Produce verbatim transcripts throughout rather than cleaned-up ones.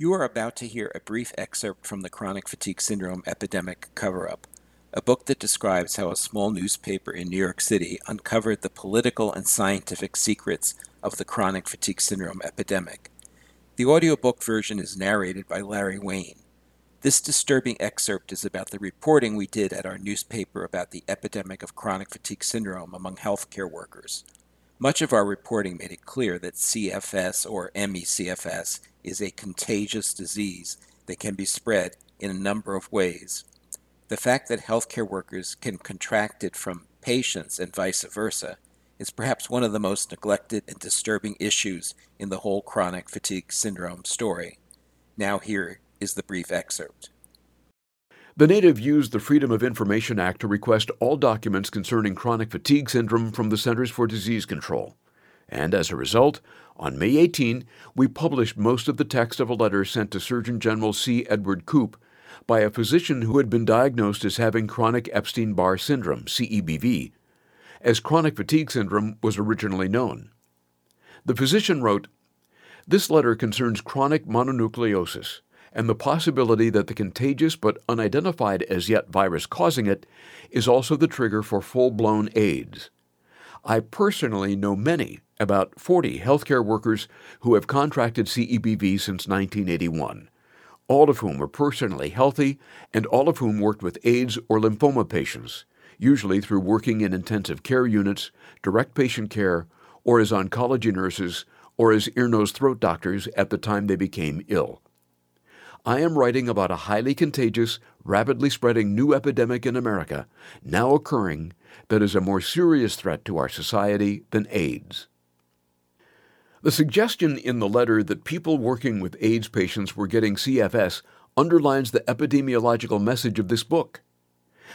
You are about to hear a brief excerpt from the Chronic Fatigue Syndrome Epidemic Cover-Up, a book that describes how a small newspaper in New York City uncovered the political and scientific secrets of the chronic fatigue syndrome epidemic. The audiobook version is narrated by Larry Wayne. This disturbing excerpt is about the reporting we did at our newspaper about the epidemic of chronic fatigue syndrome among healthcare workers. Much of our reporting made it clear that C F S or M E C F S is a contagious disease that can be spread in a number of ways. The fact that healthcare workers can contract it from patients and vice versa is perhaps one of the most neglected and disturbing issues in the whole chronic fatigue syndrome story. Now here is the brief excerpt. The native used the Freedom of Information Act to request all documents concerning chronic fatigue syndrome from the Centers for Disease Control. And as a result, on May eighteenth, we published most of the text of a letter sent to Surgeon General C. Edward Koop by a physician who had been diagnosed as having chronic Epstein-Barr syndrome, C E B V, as chronic fatigue syndrome was originally known. The physician wrote, "This letter concerns chronic mononucleosis and the possibility that the contagious but unidentified as yet virus causing it is also the trigger for full-blown AIDS. I personally know many, about forty healthcare workers who have contracted C E B V since nineteen eighty-one, all of whom were personally healthy and all of whom worked with AIDS or lymphoma patients, usually through working in intensive care units, direct patient care, or as oncology nurses, or as ear, nose, throat doctors at the time they became ill. I am writing about a highly contagious, rapidly spreading new epidemic in America, now occurring, that is a more serious threat to our society than AIDS." The suggestion in the letter that people working with AIDS patients were getting C F S underlines the epidemiological message of this book.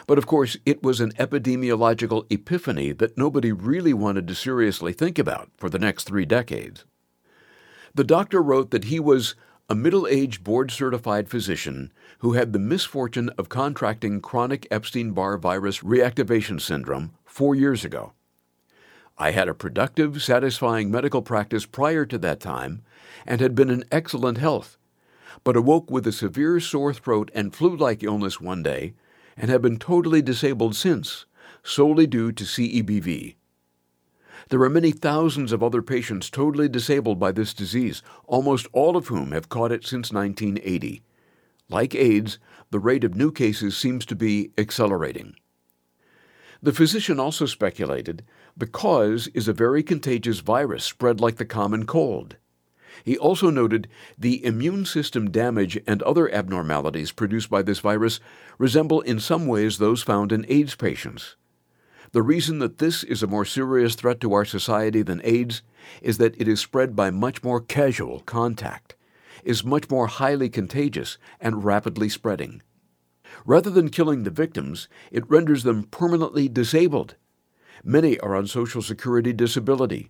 But of course, it was an epidemiological epiphany that nobody really wanted to seriously think about for the next three decades. The doctor wrote that he was a middle-aged board-certified physician who had the misfortune of contracting chronic Epstein-Barr virus reactivation syndrome four years ago. "I had a productive, satisfying medical practice prior to that time and had been in excellent health, but awoke with a severe sore throat and flu-like illness one day and have been totally disabled since, solely due to C E B V. There are many thousands of other patients totally disabled by this disease, almost all of whom have caught it since nineteen eighty. Like AIDS, the rate of new cases seems to be accelerating." The physician also speculated the cause is a very contagious virus spread like the common cold. He also noted the immune system damage and other abnormalities produced by this virus resemble in some ways those found in AIDS patients. The reason that this is a more serious threat to our society than AIDS is that it is spread by much more casual contact, is much more highly contagious, and rapidly spreading. Rather than killing the victims, it renders them permanently disabled. Many are on Social Security disability.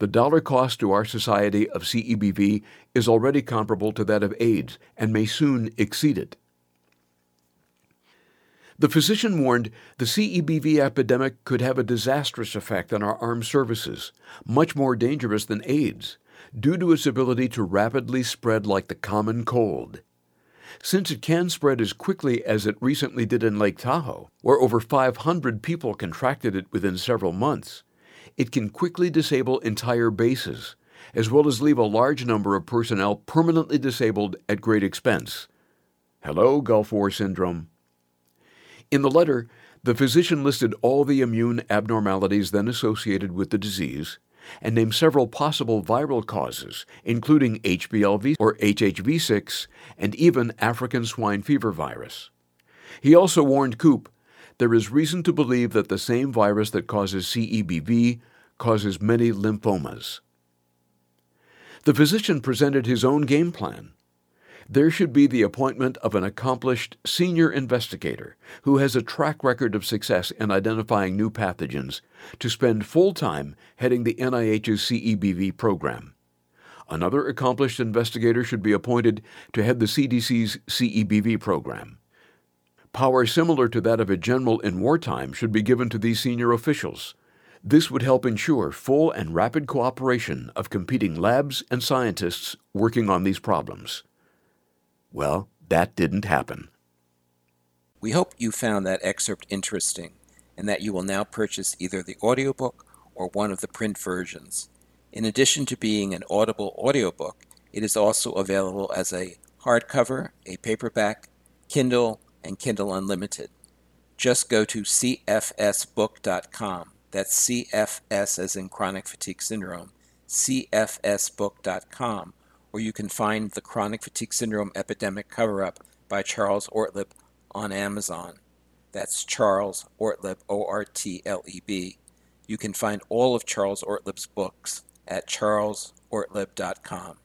The dollar cost to our society of C E B V is already comparable to that of AIDS and may soon exceed it. The physician warned the C E B V epidemic could have a disastrous effect on our armed services, much more dangerous than AIDS, due to its ability to rapidly spread like the common cold. Since it can spread as quickly as it recently did in Lake Tahoe, where over five hundred people contracted it within several months, it can quickly disable entire bases, as well as leave a large number of personnel permanently disabled at great expense. Hello, Gulf War Syndrome. In the letter, the physician listed all the immune abnormalities then associated with the disease and named several possible viral causes, including H B L V or H H V six and even African swine fever virus. He also warned Koop, "There is reason to believe that the same virus that causes C E B V causes many lymphomas." The physician presented his own game plan. There should be the appointment of an accomplished senior investigator who has a track record of success in identifying new pathogens to spend full time heading the N I H's C E B V program. Another accomplished investigator should be appointed to head the C D C's C E B V program. Power similar to that of a general in wartime should be given to these senior officials. This would help ensure full and rapid cooperation of competing labs and scientists working on these problems. Well, that didn't happen. We hope you found that excerpt interesting and that you will now purchase either the audiobook or one of the print versions. In addition to being an Audible audiobook, it is also available as a hardcover, a paperback, Kindle, and Kindle Unlimited. Just go to C F S book dot com. That's C F S as in chronic fatigue syndrome, C F S book dot com, or you can find the Chronic Fatigue Syndrome Epidemic Cover-Up by Charles Ortleb on Amazon. That's Charles Ortleb, O R T L E B. You can find all of Charles Ortleb's books at charles ortleb dot com.